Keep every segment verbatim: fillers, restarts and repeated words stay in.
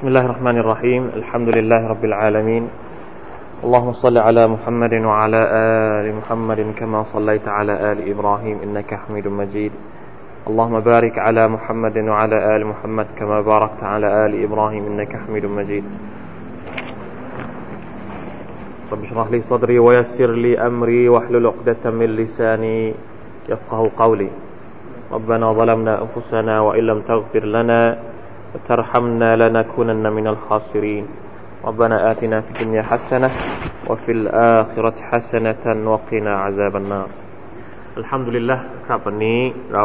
بسم الله الرحمن الرحيم الحمد لله رب العالمين اللهم صل على محمد وعلى آل محمد كما صليت على آل إبراهيم إنك حميد مجيد اللهم بارك على محمد وعلى آل محمد كما باركت على آل إبراهيم إنك حميد مجيد رب اشرح لي صدري ويسر لي أمري واحلل عقدة من لساني يفقه قولي ربنا ظلمنا أنفسنا وإن لم تغفر لنا وترحمنا لنكونن من الخاسرين ربنا آتنا في الدنيا حسنة وفي الآخرة حسنة وقنا عذاب النار الحمد لله ครับวันนี้เรา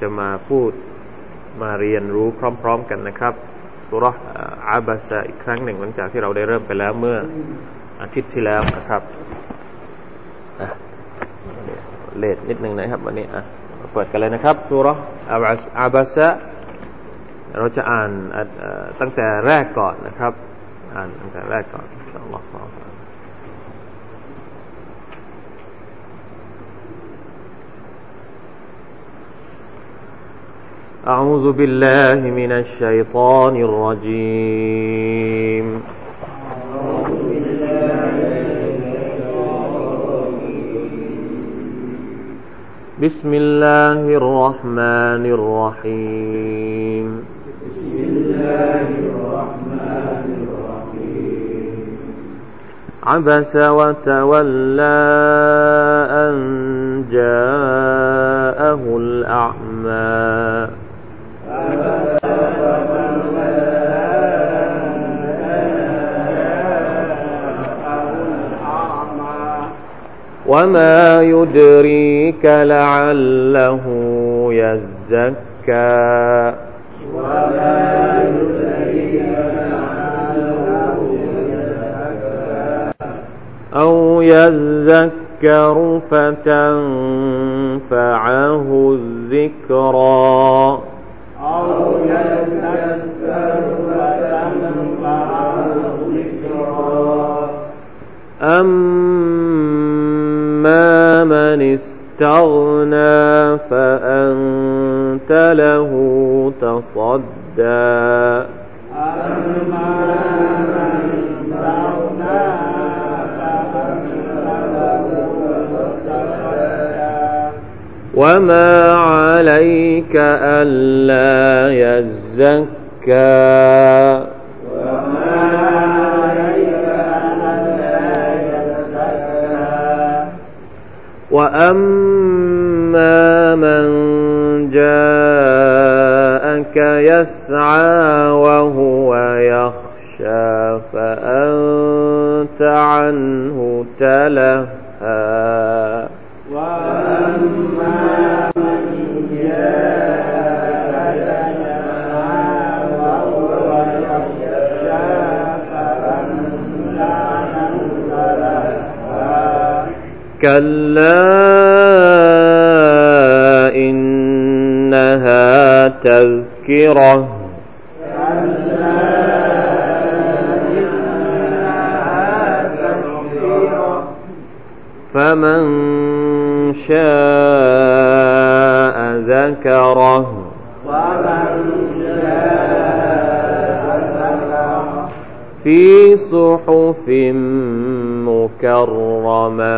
จะมาพูดมาเรียนรู้พร้อมๆกันนะครับซูเราะห์อาบะซะอีกครั้งหนึ่งหลังจากที่เราได้เริ่มไปแล้วเมื่ออาทิตย์ที่แล้วนะครับอ่ะเลทนิดนึงนะครับวันนี้อ่ะเปิดกันเลยนะครับซูเราะห์อาบะซะเราจะอ่านตั้งแต่แรกก่อนนะครับอ่านตั้งแต่แรกก่อนอินชาอัลลอฮฺซุบฮานะฮูวะตะอาลาأعوذ بالله من الشيطان الرجيم بسم الله الرحمن الرحيم بسم الله الرحمن الرحيم عبس وتولى أن جاءه الأعمى وما يدريك لعله يزكى وما يدريك لعله يزكى أو يذكر فتنفعه الذكرى أو يذكر فتنفعه الذكرى أما من استغنى فأنت له تصدى أما من استغنى فأنت له تصدى وما عليك ألا يزكى وأما من جاءك يسعى وهو يخشى فأنت عنه تلهى وأما من جاءك يسعى وهو يخشى فأنت عنه تلهى كلا إنها تذكرة فمن شاء ذكره في صحف مكرمة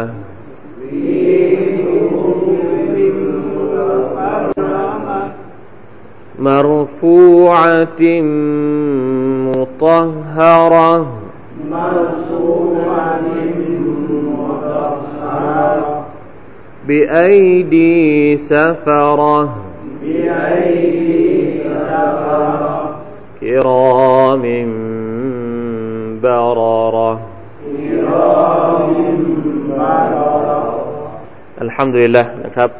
مرفوعة مطهرة بأيدي سفرة كرام بررةอัลฮัมดุลิลละห์นะครับ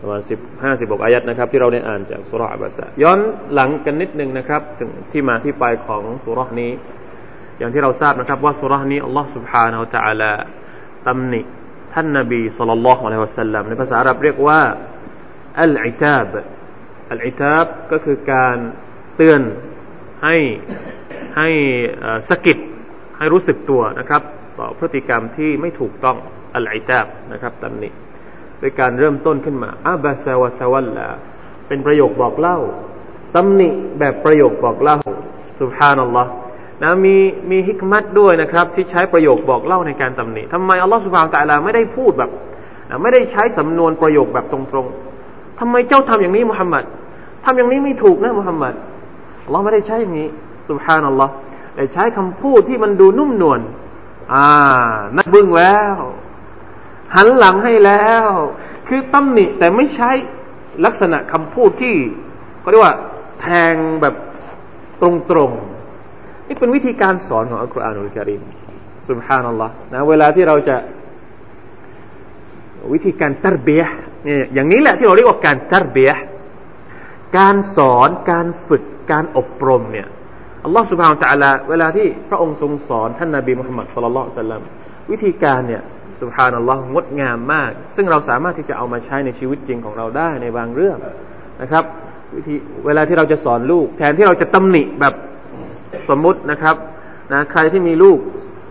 ประมาณสิบ ห้าสิบหกอายัดนะครับที่เราได้อ่านจากซูเราะห์อะบะซะย้อนหลังกันนิดนึงนะครับถึงที่มาที่ไปของซูเราะห์นี้อย่างที่เราทราบนะครับว่าซูเราะห์นี้อัลเลาะห์ซุบฮานะฮูวะตะอาลาตำหนิท่านนบีศ็อลลัลลอฮุอะลัยฮิวะซัลลัมในภาษาอาหรับเรียกว่าอัลอิตาบอัลอิตาบก็คือการเตือนให้ให้เอ่อสะกิดให้รู้สึกตัวนะครับต่อพฤติกรรมที่ไม่ถูกต้องอัลอิตาบนะครับตำหนิด้วยการเริ่มต้นขึ้นมาอับะซะวะตะวัลลาเป็นประโยคบอกเล่า ตำหนิแบบประโยคบอกเล่าซุบฮานัลลอฮ์นะมีมีฮิกมัตด้วยนะครับที่ใช้ประโยคบอกเล่าในการตำหนิทำไมอัลลอฮ์ซุบฮานะฮูวะตะอาลาไม่ได้พูดแบบไม่ได้ใช้สำนวนประโยคแบบตรงๆทำไมเจ้าทำอย่างนี้มุฮัมมัดทำอย่างนี้ไม่ถูกนะมุฮัมมัดอัลลอฮ์ไม่ได้ใช้อย่างนี้ซุบฮานัลลอฮ์แต่ใช้คำพูดที่มันดูนุ่มนวลอ่าน่าบึ้งแล้วหันหลังให้แล้วคือตำหนิแต่ไม่ใช้ลักษณะคำพูดที่ก็เรียกว่าแทงแบบตรงๆนี่เป็นวิธีการสอนของอัลกุรอานุลกะรีมซุบฮานัลลอฮ์นะเวลาที่เราจะวิธีการตัรบียะห์เนี่ยอย่างนี้แหละที่เราเรียกว่าการตัรบียะห์การสอนการฝึกการอบรมเนี่ยอัลลอฮ์ซุบฮานะฮูวะตะอาลาเวลาที่พระองค์ทรงสอนท่านนบีมุฮัมมัดศ็อลลัลลอฮุอะลัยฮิวะซัลลัมวิธีการเนี่ยซุบฮานัลลอฮ์งดงามมากซึ่งเราสามารถที่จะเอามาใช้ในชีวิตจริงของเราได้ในบางเรื่องนะครับวิธีเวลาที่เราจะสอนลูกแทนที่เราจะตำหนิแบบสมมุตินะครับนะใครที่มีลูก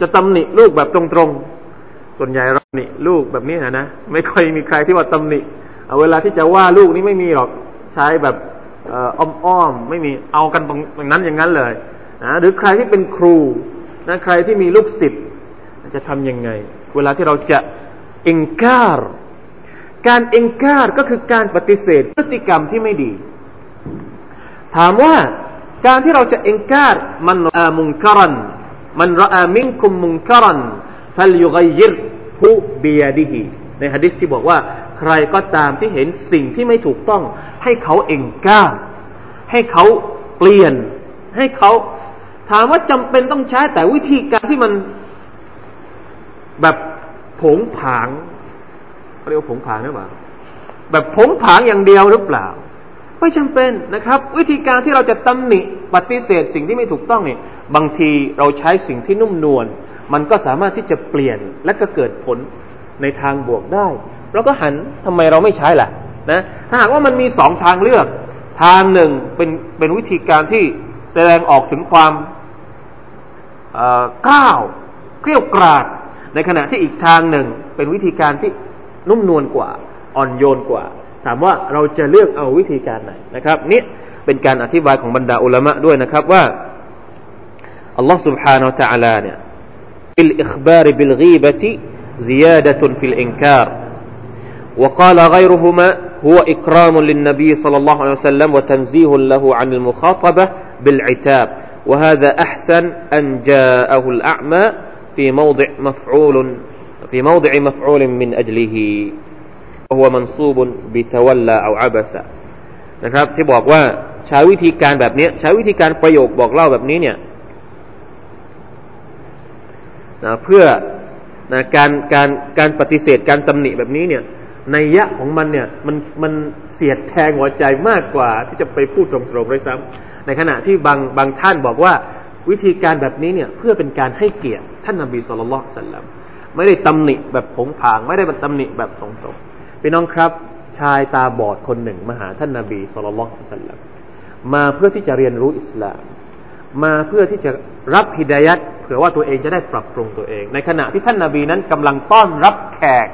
จะตำหนิลูกแบบตรงๆส่วนใหญ่เราตำหนิลูกแบบนี้นะนะไม่ค่อยมีใครที่ว่าตำหนิเอาเวลาที่จะว่าลูกนี่ไม่มีหรอกใช้แบบอ้อมๆไม่มีเอากันตรงนั้นอย่างนั้นเลยนะหรือใครที่เป็นครูนะใครที่มีลูกศิษย์จะทำยังไงเวลาที่เราจะอินกาลการอินกาลก็คือการปฏิเสธพฤติกรรมที่ไม่ดีถามว่าการที่เราจะอินกาลมันรออามุนกะรันมันรออามินคุมมุนกะรันฟัลยุกัยยิรฮูบิยะดิฮิในหะดีษที่บอกว่าใครก็ตามที่เห็นสิ่งที่ไม่ถูกต้องให้เขาอินกาลให้เขาเปลี่ยนให้เขาถามว่าจำเป็นต้องใช้แต่วิธีการที่มันแบบผงผางเขาเรียกว่าผงผางหรือเปล่าแบบผงผางอย่างเดียวหรือเปล่าไม่จำเป็นนะครับวิธีการที่เราจะตำหนิปฏิเสธสิ่งที่ไม่ถูกต้องนี่บางทีเราใช้สิ่งที่นุ่มนวลมันก็สามารถที่จะเปลี่ยนและก็เกิดผลในทางบวกได้เราก็หันทำไมเราไม่ใช้ล่ะนะถ้าหากว่ามันมีสองทางเลือกทางหนึ่งเป็นเป็นวิธีการที่แสดงออกถึงความกล้าเกรี้ยวกราดในขณะที่อีกทางหนึ่งเป็นวิธีการที่นุ่มนวลกว่าอ่อนโยนกว่าถามว่าเราจะเลือกเอาวิธีการไหนนะครับนี่เป็นการอธิบายของบรรดาอุลามะด้วยนะครับว่าอัลลอฮฺ سبحانه และ تعالى เนี่ยฟิลอิคบาริบิลกีบะติซิยาดะตุนฟิลอินการ์وقال غيرهما هو إكرام للنبي صلى الله عليه وسلم وتنزيه له عن المخاطبة بالعتاب وهذا أحسن أن جاءه الأعمى في موضع مفعول في موضع مفعول من أجله وهو منصوب بتولى أو عبس นะครับที่บอกว่าใช้วิธีการแบบนี้ใช้วิธีการประโยคบอกเล่าแบบนี้เนี่ยนะเพื่อนะการการการปฏิเสธการตำหนิแบบนี้เนี่ยนัยยะของมันเนี่ยมันมันเสียดแทงหัวใจมากกว่าที่จะไปพูดตรงๆด้วยซ้ำในขณะที่บางบางท่านบอกว่าวิธีการแบบนี้เนี่ยเพื่อเป็นการให้เกียรติท่านนบีศ็อลลัลลอฮุอะลัยฮิวะซัลลัมไม่ได้ตำหนิแบบผงผางไม่ได้ตำหนิแบบตรงๆพี่น้องครับชายตาบอดคนหนึ่งมาหาท่านนบีศ็อลลัลลอฮุอะลัยฮิวะซัลลัมมาเพื่อที่จะเรียนรู้อิสลามมาเพื่อที่จะรับฮิดายะห์เผื่อว่าตัวเองจะได้ปรับปรุงตัวเองในขณะที่ท่านนบีนั้นกำลังต้อนรับแขก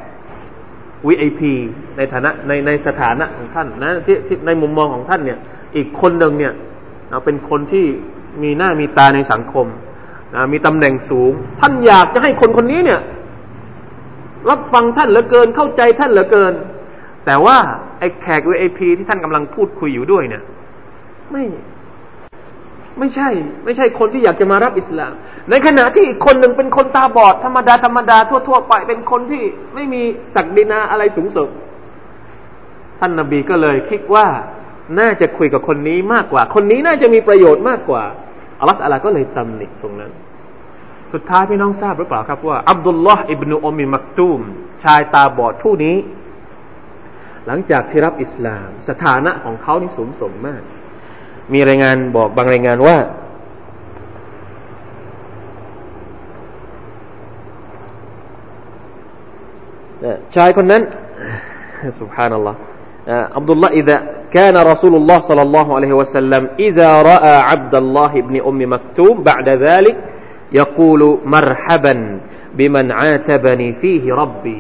วี ไอ พี ในฐานะในในสถานะของท่านนะที่ในมุมมองของท่านเนี่ยอีกคนนึงเนี่ยเป็นคนที่มีหน้ามีตาในสังคมนะมีตำแหน่งสูงท่านอยากจะให้คนคนนี้เนี่ยรับฟังท่านเหลือเกินเข้าใจท่านเหลือเกินแต่ว่าไอ้แขก วี ไอ พี ที่ท่านกำลังพูดคุยอยู่ด้วยเนี่ยไม่ไม่ใช่ไม่ใช่คนที่อยากจะมารับอิสลามในขณะที่อีกคนหนึ่งเป็นคนตาบอดธรรมดาธรรมดาทั่วๆไปเป็นคนที่ไม่มีศักดินาอะไรสูงส่งท่านนบีก็เลยคิดว่าน่าจะคุยกับคนนี้มากกว่าคนนี้น่าจะมีประโยชน์มากกว่าอัลลอฮฺอะลาก็เลยตำหนิตรงนั้นสุดท้ายพี่น้องทราบหรือเปล่าครับว่าอับดุลลอฮ์อิบนุอุมมิมักตูมชายตาบอดผู้นี้หลังจากที่รับอิสลามสถานะของเขานี่สูงส่งมากมีรายงานบอกบางรายงานว่าชายคนนั้นซุบฮานัลลอฮ์عبد الله إذا كان رسول الله صلى الله عليه وسلم إذا رأى عبد الله بن أم مكتوم بعد ذلك يقول مرحبا بمن عاتبني فيه ربي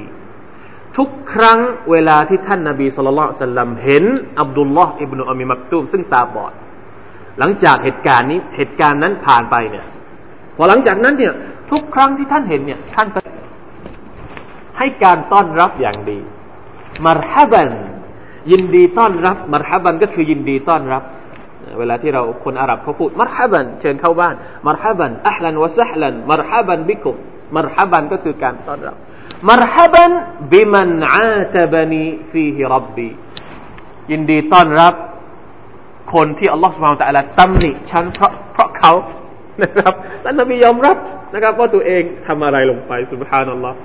ทุกครั้งเวลาที่ท่านนบีศ็อลลัลลอฮุอะลัยฮิวะซัลลัมเห็นอับดุลลอฮ์อิบนุอุมมิมักตูมซึ่งตาบอด หลังจากเหตุการณ์นี้เหตุการณ์นั้นผ่านไปเนี่ยพอหลังจากนั้นเนี่ยทุกครั้งที่ท่านเห็นเนี่ยท่านก็ให้การต้อนรับอย่างดีมัรฮับันยินดีต้อนรับมัรฮับันก็คือยินดีต้อนรับเวลาที่เราคนอาหรับเขาพูดมัรฮับันเชิญเข้าบ้านมัรฮับันอัลลันวะซัฮลันมัรฮับันบิคุมมัรฮับันก็คือการต้อนรับมัรฮับันบิมันอาตะบะนีฟีฮิร็อบบียินดีต้อนรับคนที่อัลลอฮฺซุบฮานะฮูวะตะอาลาตำหนิฉันเพราะเพราะเขานะครับและนบียอมรับนะครับว่าตัวเองทำอะไรลงไปซุบฮานัลลอฮฺ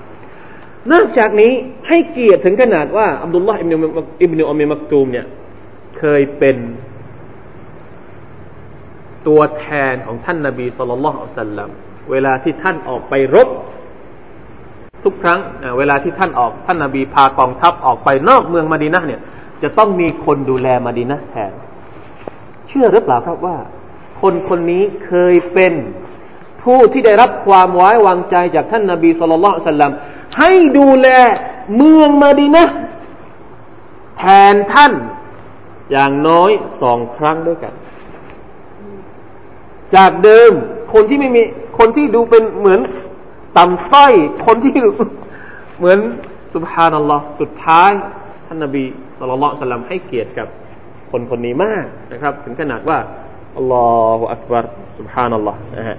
นอกจากนี้ให้เกียรติถึงขนาดว่าอับดุลลอฮ์อิบนุอิบนุอุมัยมักตูมเนี่ยเคยเป็นตัวแทนของท่านนบีศ็อลลัลลอฮุอะลัยฮิวะซัลลัมเวลาที่ท่านออกไปรบทุกครั้งเวลาที่ท่านออกท่านนบีพากองทัพออกไปนอกเมืองมะดีนะห์เนี่ยจะต้องมีคนดูแลมะดีนะห์แทนเชื่อหรือเปล่าครับว่าคนคนนี้เคยเป็นผู้ที่ได้รับความไว้วางใจจากท่านนบีศ็อลลัลลอฮุอะลัยฮิวะซัลลัมให้ดูแลเมืองมะดีนะห์แทนท่านอย่างน้อยสองครั้งด้วยกันจากเดิมคนที่ไม่มีคนที่ดูเป็นเหมือนต่ำต้อยคนที่เหมือนซุบฮานัลลอฮ์สุดท้ายท่านนบีศ็อลลัลลอฮุอะลัยฮิวะซัลลัมให้เกียรติกับคนคนนี้มากนะครับถึงขนาดว่าอัลลอฮุอักบัรซุบฮานัลลอฮ์นะฮะ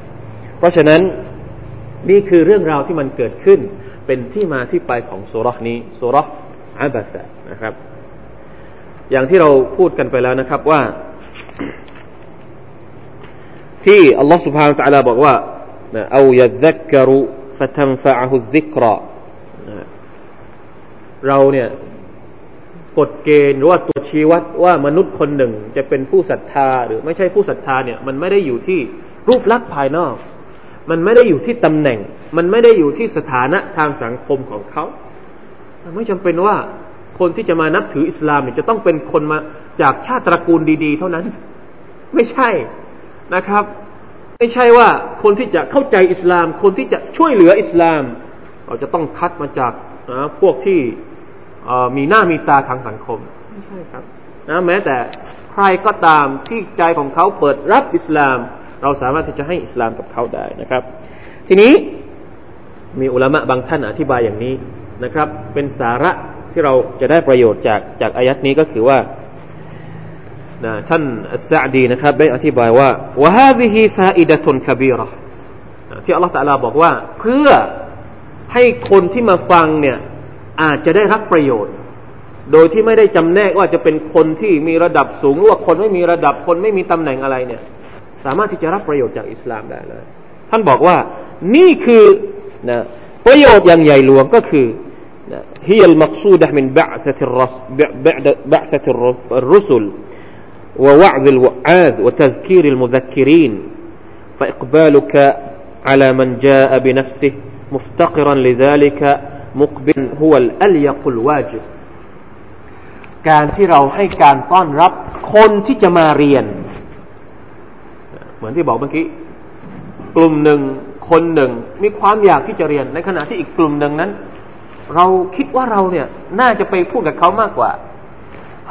เพราะฉะนั้นนี่คือเรื่องราวที่มันเกิดขึ้นเป็นที่มาที่ไปของซูเราะห์นี้ซูเราะห์อะบะซะนะครับอย่างที่เราพูดกันไปแล้วนะครับว่าที่อัลลอฮฺ سبحانه และ تعالى บอกว่าเอายัดซักกะรุฟะตันฟะอะฮุซซิกรอเราเนี่ยกฎเกณฑ์หรือว่าตัวชี้วัดว่ามนุษย์คนหนึ่งจะเป็นผู้ศรัทธาหรือไม่ใช่ผู้ศรัทธาเนี่ยมันไม่ได้อยู่ที่รูปลักษณ์ภายนอกมันไม่ได้อยู่ที่ตำแหน่งมันไม่ได้อยู่ที่สถานะทางสังคมของเขาไม่จำเป็นว่าคนที่จะมานับถืออิสลามเนี่ยจะต้องเป็นคนมาจากชาติตระกูลดีๆเท่านั้นไม่ใช่นะครับไม่ใช่ว่าคนที่จะเข้าใจอิสลามคนที่จะช่วยเหลืออิสลามเราจะต้องคัดมาจากนะพวกที่มีหน้ามีตาทางสังคมไม่ใช่ครับนะแม้แต่ใครก็ตามที่ใจของเขาเปิดรับอิสลามเราสามารถที่จะให้อิสลามกับเขาได้นะครับทีนี้มีอุลามะบางท่านอธิบายอย่างนี้นะครับเป็นสาระที่เราจะได้ประโยชน์จากจากอายัดนี้ก็คือว่านะท่านอัสซะอ์ดีนะครับได้อธิบายว่าวะฮาซิฮิฟาอิดะตุนกะบีเราะห์ที่อัลเลาะห์ตะอาลาบอกว่าเพื่อให้คนที่มาฟังเนี่ยอาจจะได้รับประโยชน์โดยที่ไม่ได้จำแนกว่าจะเป็นคนที่มีระดับสูงหรือว่าคนไม่มีระดับคนไม่มีตำแหน่งอะไรเนี่ยสามารถที่จะรับประโยชน์จากอิสลามได้เลยท่านบอกว่านี่คือนะประโยชน์อย่างใหญ่หลวงก็คือนะฮิยัลมักซูดะห์มินบะอซะติรรอซูลบะอซะติรรุซูลووعظ الوعاظ وتذكير المذكرين فإقبالك على من جاء بنفسه مفتقرا لذلك مقبل هو الأليق الواجب การที่เราให้การต้อนรับคนที่จะมาเรียนเหมือนที่บอกเมื่อกี้กลุ่มหนึ่งคนหนึ่งมีความอยากที่จะเรียนในขณะที่อีกกลุ่มหนึ่งนั้นเราคิดว่าเราเนี่ยน่าจะไปพูดกับเขามากกว่า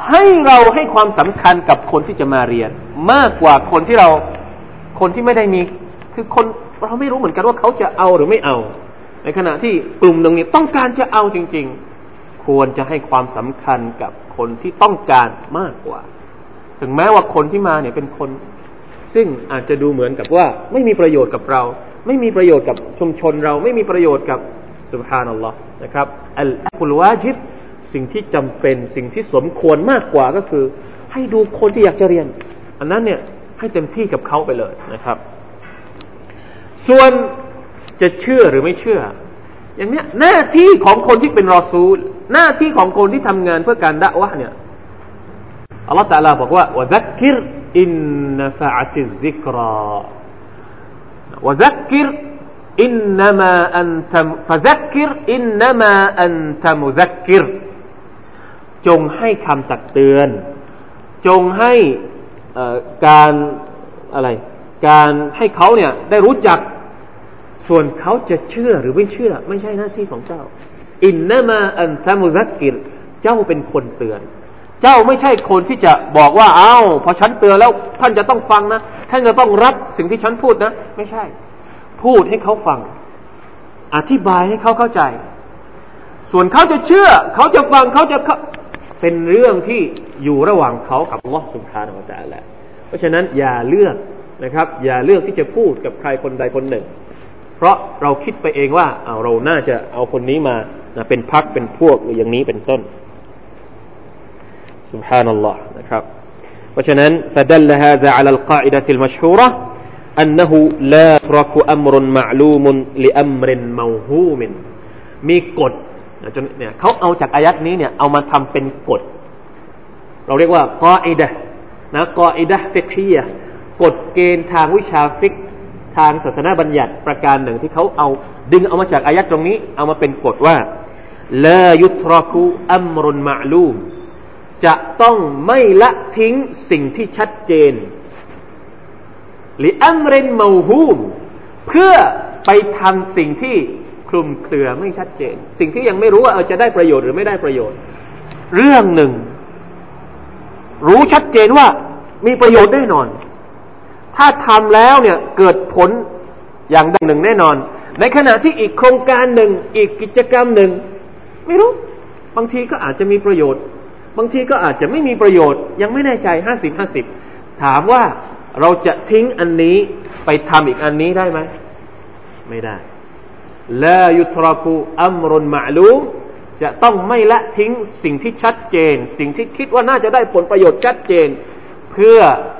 ให้เราให้ความสำคัญกับคนที่จะมาเรียนมากกว่าคนที่เราคนที่ไม่ได้มีคือคนเราไม่รู้เหมือนกันว่าเขาจะเอาหรือไม่เอาในขณะที่กลุ่มหนึ่งเนี่ยต้องการจะเอาจริงๆควรจะให้ความสำคัญกับคนที่ต้องการมากกว่าถึงแม้ว่าคนที่มาเนี่ยเป็นคนซึ่งอาจจะดูเหมือนกับว่าไม่มีประโยชน์กับเราไม่มีประโยชน์กับชุมชนเราไม่มีประโยชน์กับซุบฮานัลลอฮ์นะครับอัลอะกุลวาญิบสิ่งที่จำเป็นสิ่งที่สมควรมากกว่าก็คือให้ดูคนที่อยากจะเรียนอันนั้นเนี่ยให้เต็มที่กับเขาไปเลยนะครับส่วนจะเชื่อหรือไม่เชื่ออย่างเนี้ยหน้าที่ของคนที่เป็นรอซูลหน้าที่ของคนที่ทำงานเพื่อการดะอวะห์เนี่ยอัลเลาะห์ตะอาลาบอกว่าวะซักกิรอินนะฟะอะติซซิกราวะซักกิรอินนะมาอันตะฟะซักกิรอินนะมาอันตะมุซักกิรจงให้คำตักเตือนจงให้การอะไรการให้เขาเนี่ยได้รู้จักส่วนเขาจะเชื่อหรือไม่เชื่อไม่ใช่หน้าที่ของเจ้าอินนะมาอันตะมุซักกิรเจ้าเป็นคนเตือน เจ้าไม่ใช่คนที่จะบอกว่าเอา้าพอฉันเตือนแล้วท่านจะต้องฟังนะท่านจะต้องรับสิ่งที่ฉันพูดนะไม่ใช่พูดให้เขาฟังอธิบายให้เขาเข้าใจส่วนเขาจะเชื่อเขาจะฟังเขาจะเป็นเรื่องที่อยู่ระหว่างเขากับอัลเลาะห์ซุบฮานะฮูวะตะอาลาเพราะฉะนั้นอย่าเลือกนะครับอย่าเลือกที่จะพูดกับใครคนใดคนหนึ่งเพราะเราคิดไปเองว่าเอาเราน่าจะเอาคนนี้มานะเป็นพรรคเป็นพวกหรืออย่างนี้เป็นต้นซุบฮานัลลอฮ์นะครับเพราะฉะนั้น فدل هذا على القاعدة المشهورة أنه لا يترك أمر معلوم لأمر موهوم มีกฎจนเนี่ยเขาเอาจากอายัดนี้เนี่ยเอามาทำเป็นกฎเราเรียกว่ากออิดะห์นะกออิดะห์ฟิกฮียะห์กฎเกณฑ์ทางวิชาฟิกห์ทางศาสนาบัญญัติประการหนึ่งที่เขาเอาดึงเอามาจากอายัดตรงนี้เอามาเป็นกฎว่าลายุตรอกุอัมรุนมะลูมจะต้องไม่ละทิ้งสิ่งที่ชัดเจนลิอัมรินเมาฮูมเพื่อไปทำสิ่งที่คลุมเครือไม่ชัดเจนสิ่งที่ยังไม่รู้ว่าเอาจะได้ประโยชน์หรือไม่ได้ประโยชน์เรื่องหนึ่งรู้ชัดเจนว่ามีประโยชน์แน่นอนถ้าทำแล้วเนี่ยเกิดผลอย่างใดหนึ่งแน่นอนในขณะที่อีกโครงการหนึ่งอีกกิจกรรมหนึ่งไม่รู้บางทีก็อาจจะมีประโยชน์บางทีก็อาจจะไม่มีประโยชน์ยังไม่แน่ใจห้าสิบห้าสิบถามว่าเราจะทิ้งอันนี้ไปทำอีกอันนี้ได้ไหมไม่ได้ลายุตราคูอัมรุนมะลูมจะต้องไม่ละทิ้งสิ่งที่ชัดเจนสิ่งที่คิดว่าน่าจะได้ผลประโยชน์ชัดเจนเพื่อ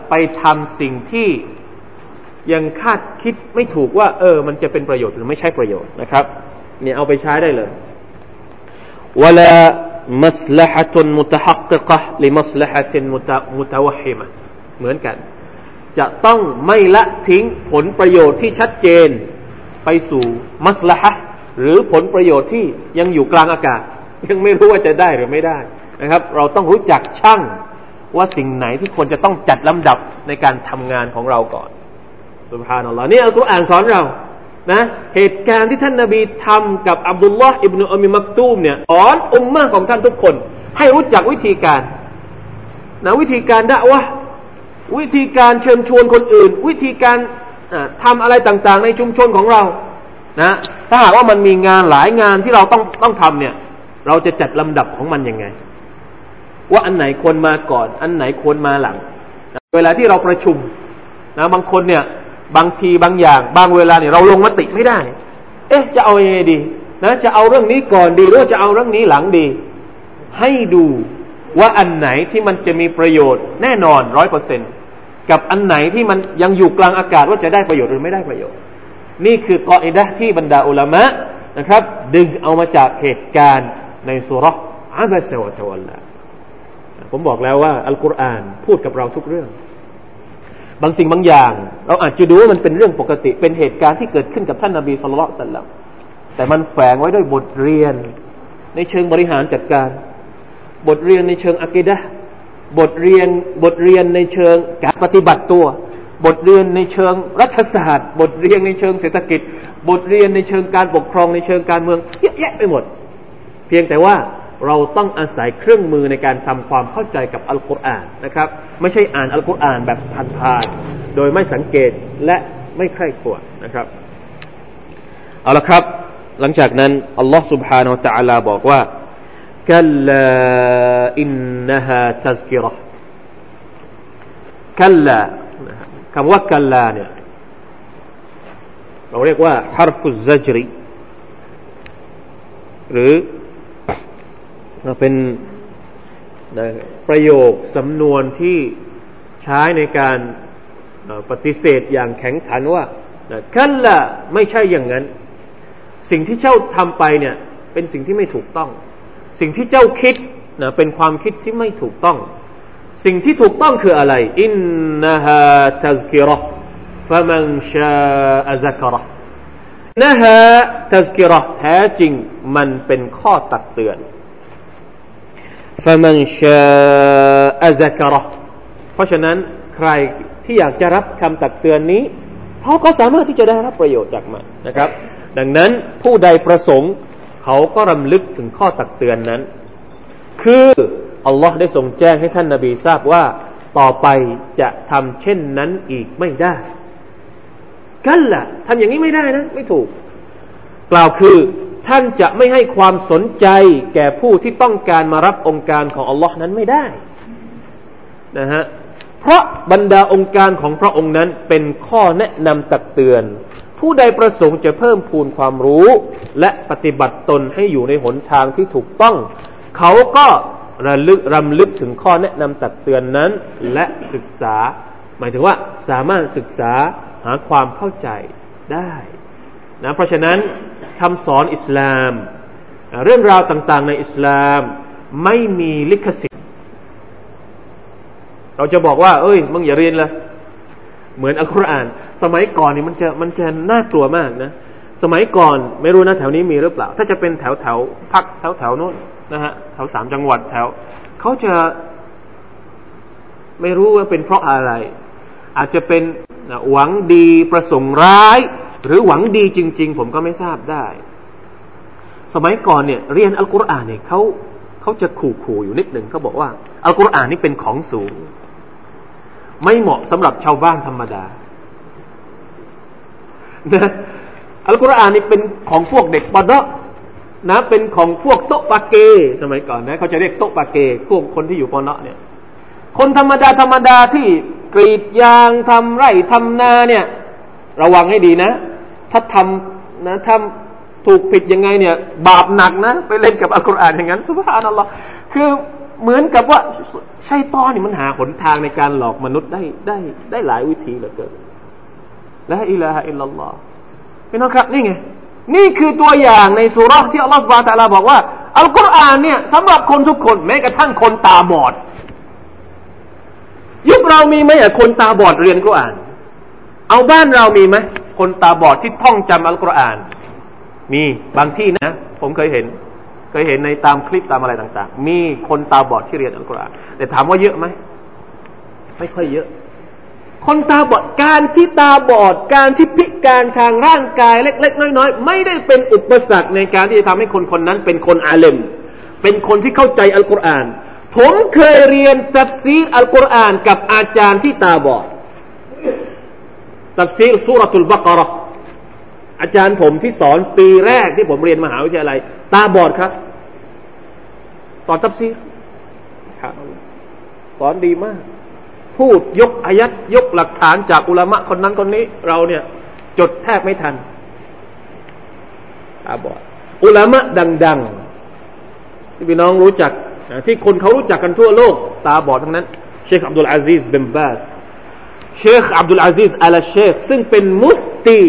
ไปทำสิ่งที่ยังคาดคิดไม่ถูกว่าเออมันจะเป็นประโยชน์หรือไม่ใช่ประโยชน์นะครับเนี่ยเอาไปใช้ได้เลยวะลามัสลาฮะตุนมุตะฮักกิกะฮ์ลิมัสลาฮะตินมุตะวะฮิมะห์เหมือนกันจะต้องไม่ละทิ้งผลประโยชน์ที่ชัดเจนไปสู่มัสลาฮะห์หรือผลประโยชน์ที่ยังอยู่กลางอากาศยังไม่รู้ว่าจะได้หรือไม่ได้นะครับเราต้องรู้จักชั่งว่าสิ่งไหนที่ควรจะต้องจัดลำดับในการทำงานของเราก่อนซุบฮานัลลอฮ์นี่อัลกุรอานสอนเรานะเหตุการณ์ที่ท่านนบีทำกับอับดุลลอฮ์อิบนุอุมมิมักตูมเนี่ยสอนอุมมะห์ของท่านทุกคนให้รู้จักวิธีการนะวิธีการดะอ์วะห์วิธีการเชิญชวนคนอื่นวิธีการทำอะไรต่างๆในชุมชนของเรานะถ้าหากว่ามันมีงานหลายงานที่เราต้องต้องทำเนี่ยเราจะจัดลำดับของมันยังไงว่าอันไหนควรมาก่อนอันไหนควรมาหลังนะเวลาที่เราประชุมนะบางคนเนี่ยบางทีบางอย่างบางเวลาเนี่ยเราลงมติไม่ได้เอ๊ะจะเอายังไงดีนะจะเอาเรื่องนี้ก่อนดีหรือจะเอาเรื่องนี้หลังดีให้ดูว่าอันไหนที่มันจะมีประโยชน์แน่นอน ร้อยเปอร์เซ็นต์ กับอันไหนที่มันยังอยู่กลางอากาศว่าจะได้ประโยชน์หรือไม่ได้ประโยชน์นี่คือกออิดะห์ที่บรรดาอุลามะนะครับดึงเอามาจากเหตุการณ์ในซูเราะห์อะบะซะวะตะวัลลาผมบอกแล้วว่าอัลกุรอานพูดกับเราทุกเรื่องบางสิ่งบางอย่างเราอาจจะดูว่ามันเป็นเรื่องปกติเป็นเหตุการณ์ที่เกิดขึ้นกับท่านนบีศ็อลลัลลอฮุอะลัยฮิวะซัลลัมแต่มันแฝงไว้ด้วยบทเรียนในเชิงบริหารจัดการบทเรียนในเชิงอะกีดะห์บทเรียนบทเรียนในเชิงการปฏิบัติตัวบทเรียนในเชิงรัฐศาสตร์บทเรียนในเชิงเศรษฐกิจบทเรียนในเชิงการปกครองในเชิงการเมืองเยอะแยะไปหมดเพียงแต่ว่าเราต้องอาศัยเครื่องมือในการทำความเข้าใจกับอัลกุรอานนะครับไม่ใช่อ่านอัลกุรอานแบบผ่านๆโดยไม่สังเกตและไม่ใคร่ครวญนะครับเอาละครับหลังจากนั้นอัลลอฮฺ سبحانه และ تعالى บอกว่ากัลลาอินนะฮาตัซกิเราะห์กัลลาคำว่ากัลลาเนี่ยเราเรียกว่าฮาร์ฟุซซัจรีหรือเป็นประโยคสำนวนที่ใช้ในการปฏิเสธอย่างแข็งขันว่าคัลละไม่ใช่อย่างนั้นสิ่งที่เจ้าทำไปเนี่ยเป็นสิ่งที่ไม่ถูกต้องสิ่งที่เจ้าคิดนะเป็นความคิดที่ไม่ถูกต้องสิ่งที่ถูกต้องคืออะไรอินนะฮะตัซกิเราะห์ฟะมันชาอะซักเราะห์นะฮะตัซกิเราะห์แท้จริงมันเป็นข้อตักเตือนفمن شاء ذكره เพราะฉะนั้นใครที่อยากจะรับคำตักเตือนนี้เขาก็สามารถที่จะได้รับประโยชน์จากมันนะครับดังนั้นผู้ใดประสงค์เขาก็รำลึกถึงข้อตักเตือนนั้นคือ อัลลอฮ์ได้ทรงแจ้งให้ท่านนบีทราบว่าต่อไปจะทำเช่นนั้นอีกไม่ได้กันล่ะทำอย่างนี้ไม่ได้นะไม่ถูกกล่าวคือท่านจะไม่ให้ความสนใจแก่ผู้ที่ต้องการมารับองค์การของอัลลอฮ์นั้นไม่ได้นะฮะเพราะบรรดาองค์การของพระองค์นั้นเป็นข้อแนะนำตักเตือนผู้ใดประสงค์จะเพิ่มพูนความรู้และปฏิบัติตนให้อยู่ในหนทางที่ถูกต้องเขาก็ระลึกรำลึกถึงข้อแนะนำตักเตือนนั้นและศึกษาหมายถึงว่าสามารถศึกษาหาความเข้าใจได้นะเพราะฉะนั้นคำสอนอิสลามเรื่องราวต่างๆในอิสลามไม่มีลิขสิทธิ์เราจะบอกว่าเอ้ยมึงอย่าเรียนเลยเหมือนอัลกุรอานสมัยก่อนนี่มันจะมันจะน่ากลัวมากนะสมัยก่อนไม่รู้นะแถวนี้มีหรือเปล่าถ้าจะเป็นแถวแถวภาคแถวแถวโน้นนะฮะแถวสามจังหวัดแถวเขาจะไม่รู้ว่าเป็นเพราะอะไรอาจจะเป็นหวังดีประสงค์ร้ายหรือหวังดีจริงๆผมก็ไม่ทราบได้สมัยก่อนเนี่ยเรียนอัลกุรอานเนี่ยเขาเขาจะขู่ๆอยู่นิดหนึ่งเขาบอกว่าอัลกุรอานนี่เป็นของสูงไม่เหมาะสำหรับชาวบ้านธรรมดานะอัลกุรอานนี่เป็นของพวกเด็กบอดะนะเป็นของพวกโตปาเกสมัยก่อนนะเขาจะเรียกโตปาเกพวกคนที่อยู่บอดะเนี่ยคนธรรมดาธรรมดาที่กรีดยางทำไร่ทำนาเนี่ยระวังให้ดีนะถ้าทำนะถ้าถูกผิดยังไงเนี่ยบาปหนักนะไปเล่นกับอัลกุรอานอย่างนั้นซุบฮานัลลอฮ์คือเหมือนกับว่าชัยฏอนนี่มันหาหนทางในการหลอกมนุษย์ได้ได้ได้หลายวิธีเหลือเกินลาอิลาฮะอิลลัลลอฮ์พี่น้องครับนี่ไงนี่คือตัวอย่างในซูเราะห์ที่อัลเลาะห์ซุบฮานะฮูวะตะอาลาบอกว่าอัลกุรอานเนี่ยสำหรับคนทุกคนแม้กระทั่งคนตาบอดยุคเรามีไหมคนตาบอดเรียนอัลกุรอานเอาบ้านเรามีไหมคนตาบอดที่ท่องจำอัลกุรอานมีบางที่นะผมเคยเห็นเคยเห็นในตามคลิปตามอะไรต่างๆมีคนตาบอดที่เรียนอัลกุรอานแต่ถามว่าเยอะไหมไม่ค่อยเยอะคนตาบอดการที่ตาบอดการที่พิการทางร่างกายเล็กๆน้อยๆไม่ได้เป็นอุปสรรคในการที่จะทำให้คนคนนั้นเป็นคนอาเลมเป็นคนที่เข้าใจอัลกุรอานผมเคยเรียนตัฟซีรอัลกุรอานกับอาจารย์ที่ตาบอดตัฟซีรซูเราะตุลบะเกาะเราะห์อาจารย์ผมที่สอนปีแรกที่ผมเรียนมหาวิทยาลัยตาบอดครับสอนตัฟซีรสอนดีมากพูดยกอายัดยกหลักฐานจากอุลามะคนนั้นคนนี้เราเนี่ยจดแทบไม่ทันตาบอดอุลามะดังๆที่พี่น้องรู้จักที่คนเขารู้จักกันทั่วโลกตาบอดทั้งนั้นเชคอับดุลอาซีซบินบาซเชคอับดุลอาซีซอัลเชคซึ่งเป็นมุฟตี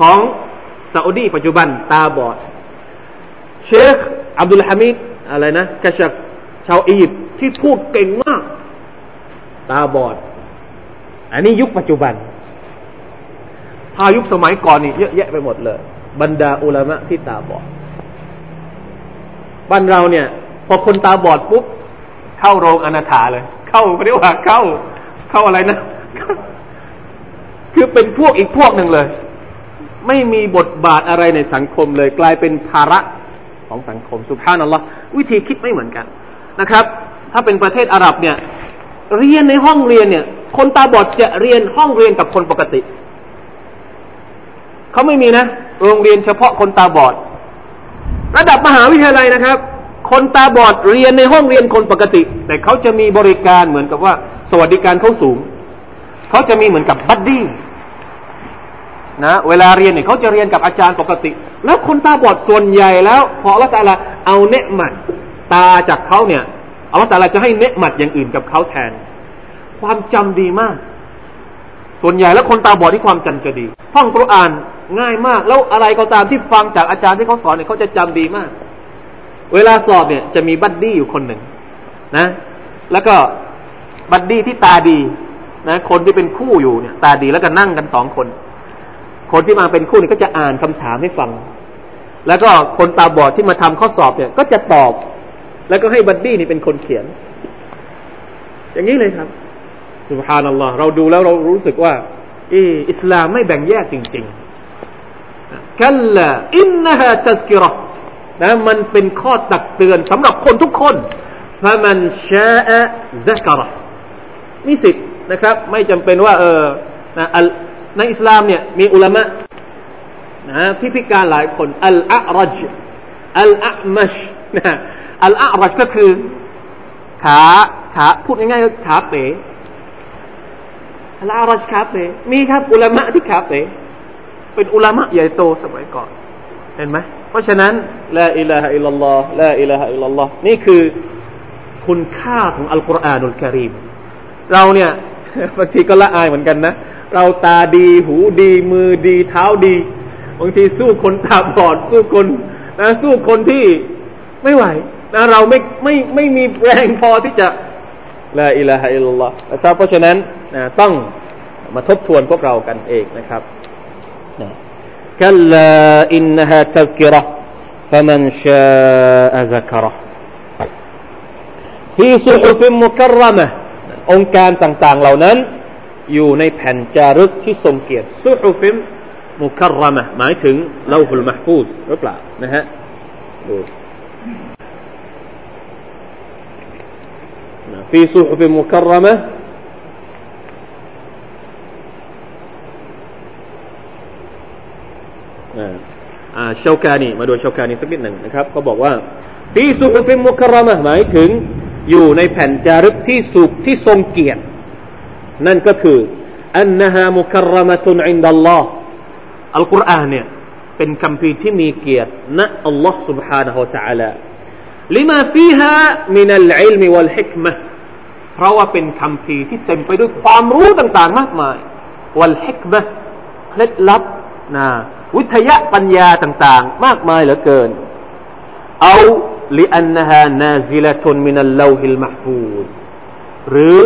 ของซาอุดีปัจจุบันตาบอดเชคอับดุลฮามิดอะไรนะกะชักชาวอียิปต์ที่พูดเก่งมากตาบอดอันนี้ยุคปัจจุบันถ้ายุคสมัยก่อนนี่เยอะแยะไปหมดเลยบรรดาอุลามะที่ตาบอดบ้านเราเนี่ยพอคนตาบอดปุ๊บเข้าโรงอนาถาเลยเข้าเรียกว่าเข้าเข้าอะไรนะคือเป็นพวกอีกพวกหนึ่งเลยไม่มีบทบาทอะไรในสังคมเลยกลายเป็นภาระของสังคมซุบฮานัลลอฮ์วิธีคิดไม่เหมือนกันนะครับถ้าเป็นประเทศอาหรับเนี่ยเรียนในห้องเรียนเนี่ยคนตาบอดจะเรียนห้องเรียนกับคนปกติเขาไม่มีนะโรงเรียนเฉพาะคนตาบอดระดับมหาวิทยาลัยนะครับคนตาบอดเรียนในห้องเรียนคนปกติแต่เขาจะมีบริการเหมือนกับว่าสวัสดิการเขาสูงเขาจะมีเหมือนกับบัดดี้นะเวลาเรียนเนี่ยเขาจะเรียนกับอาจารย์ปกติแล้วคนตาบอดส่วนใหญ่แล้วพออัลเลาะห์ตะอาลาเอาเนมัตตาจากเขาเนี่ยอัลเลาะห์ตะอาลาจะให้เนมัตอย่างอื่นกับเขาแทนความจำดีมากส่วนใหญ่แล้วคนตาบอดที่ความจำจะดีท่องกุรอานง่ายมากแล้วอะไรก็ตามที่ฟังจากอาจารย์ที่เขาสอนเนี่ยเขาจะจำดีมากเวลาสอบเนี่ยจะมีบัดดี้อยู่คนหนึ่งนะแล้วก็บัดดี้ที่ตาดีนะคนที่เป็นคู่อยู่เนี่ยตาดีแล้วก็นั่งกันสองคนคนที่มาเป็นคู่เนี่ยก็จะอ่านคำถามให้ฟังแล้วก็คนตาบอดที่มาทำข้อสอบเนี่ยก็จะตอบแล้วก็ให้บัดดี้นี่เป็นคนเขียนอย่างนี้เลยครับซุบฮานัลลอฮ์เราดูแล้วเรารู้สึกว่าอีอิสลามไม่แบ่งแยกจริงๆกัลลาอินนะฮาตัซกิเราะฮ์นะมันเป็นข้อตักเตือนสำหรับคนทุกคน ฟะมันชาอะซะกะรอมีสิทธิ์นะครับไม่จำเป็นว่าเออนะในอิสลามเนี่ยมีอุลามะนะที่พิการหลายคนอัลอะรัจอัลอะมัชนะอัลอะรัจก็คือขาขาพูดง่ายๆขาเป๋อัลอะรัจขาเป๋มีครับอุลามะที่ขาเป๋เป็นอุลามะใหญ่โตสมัยก่อนเห็นไหมเพราะฉะนั้นลาอิลาฮะอิลลัลลอฮ์ลาอิลาฮะอิลลัลลอฮ์นี่คือคุณค่าของอัลกุรอานุลกะรีมเราเนี่ยบางทีก็ละอายเหมือนกันนะเราตาดีหูดีมือดีเท้าดีบางทีสู้คนตาบอดสู้คนนะสู้คนที่ไม่ไหวนะเราไม่ไม่ไม่มีแรงพอที่จะลาอิลาฮะอิลลัลลอฮ์นะครับเพราะฉะนั้นนะต้องมาทบทวนพวกเรากันเองนะครับكلا إنها تذكرة فمن شاء ذكره في صحف مكرمة องค์การต่างๆเหล่านั้นอยู่ในแผ่นจารึกที่ทรงเกียรติ صحف مكرمة หมายถึงลอฮุลมะห์ฟูซหรือเปล่านะฮะดูفي صحف مكرمةชาวกานีมาดูชาวกานีสักนิดหนึ่งนะครับเขาบอกว่าที่ซุฮุฟิมุครามะหมายถึงอยู่ในแผ่นจารึกที่สุขที่ทรงเกียรตินั่นก็คืออันนะฮามุครามะตุนอินดัลลอฮ์อัลกุรอานเนี่ยเป็นคัมภีร์ที่มีเกียรติณอัลลอฮ์ سبحانه และ تعالى ลิมาฟีฮามินัลอิลมิวัลฮิกมะฮ์เพราะว่าเป็นคัมภีร์ที่เต็มไปด้วยความรู้ต่างๆมากมายวัลฮิกมะฮ์เคล็ดลับนะวิทยาปัญญาต่างๆมากมายเหลือเกินเอาลิอันนะฮานาซิละตุนมินัลลอฮิลมะห์ฟูซหรือ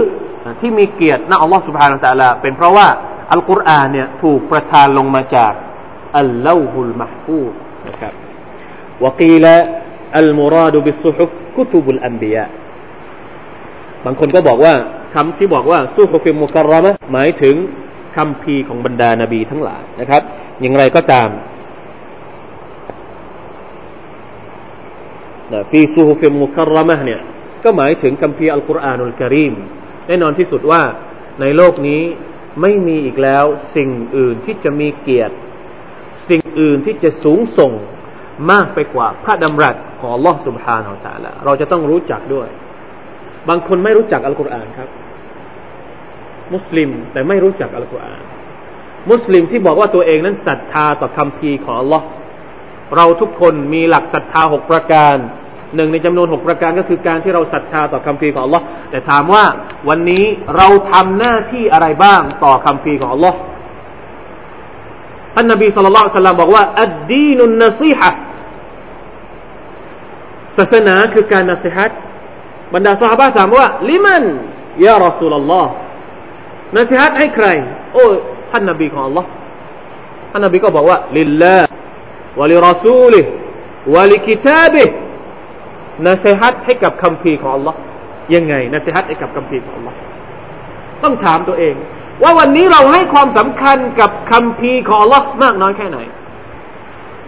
ที่มีเกียรติณอัลลอฮ์ซุบฮานะฮูวะตะอาลาเป็นเพราะว่าอัลกุรอานเนี่ยถูกประทานลงมาจากอัลลอฮุลมะห์ฟูซนะครับวะกีลาอัลมุราดบิสซุฮุฟกุตุบุลอันบิยาบางคนก็บอกว่าคำที่บอกว่าซุฮุฟิมุกัรเราะมะห์หมายถึงคัมภีร์ของบรรดานบีทั้งหลายนะครับอย่างไรก็ตามนะฟีซูฮุฟิลมุคัรเราะมะฮ์เนี่ยก็หมายถึงคัมภีร์อัลกุรอานุลกะรีมแน่นอนที่สุดว่าในโลกนี้ไม่มีอีกแล้วสิ่งอื่นที่จะมีเกียรติสิ่งอื่นที่จะสูงส่งมากไปกว่าพระดำรัสของอัลเลาะห์ซุบฮานะฮูวะตะอาลาเราจะต้องรู้จักด้วยบางคนไม่รู้จักอัลกุรอานครับมุสลิมแต่ไม่รู้จักอัลกุรอานมุสลิมที่บอกว่าตัวเองนั้นศรัทธาต่อคัมภีร์ของอัลเลาะห์เราทุกคนมีหลักศรัทธาหกประการหนึ่งในจำนวนหกประการก็คือการที่เราศรัทธาต่อคัมภีร์ของอัลเลาะห์แต่ถามว่าวันนี้เราทำหน้าที่อะไรบ้างต่อคัมภีร์ของอัลเลาะห์ท่านนบีศ็อลลัลลอฮุอะลัยฮิวะซัลลัมบอกว่าอัดดีนุนนะซีฮะห์ศาสนาคือการนะซีฮะห์บรรดาซอฮาบะห์ถามว่าลิมันยารอซูลุลลอฮ์นะซีฮะห์ให้ใครโอ้ท่านนบีของ Allah ท่านนบีก็บอกว่าลิลลาห์วะลิรอซูลิฮิวะลิกิตาบิฮินะซีฮะห์ให้กับคัมภีร์ของ Allah ยังไงนะซีฮะห์ให้กับคัมภีร์ของ Allah ต้องถามตัวเองว่าวันนี้เราให้ความสำคัญกับคัมภีร์ของ Allah มากน้อยแค่ไหน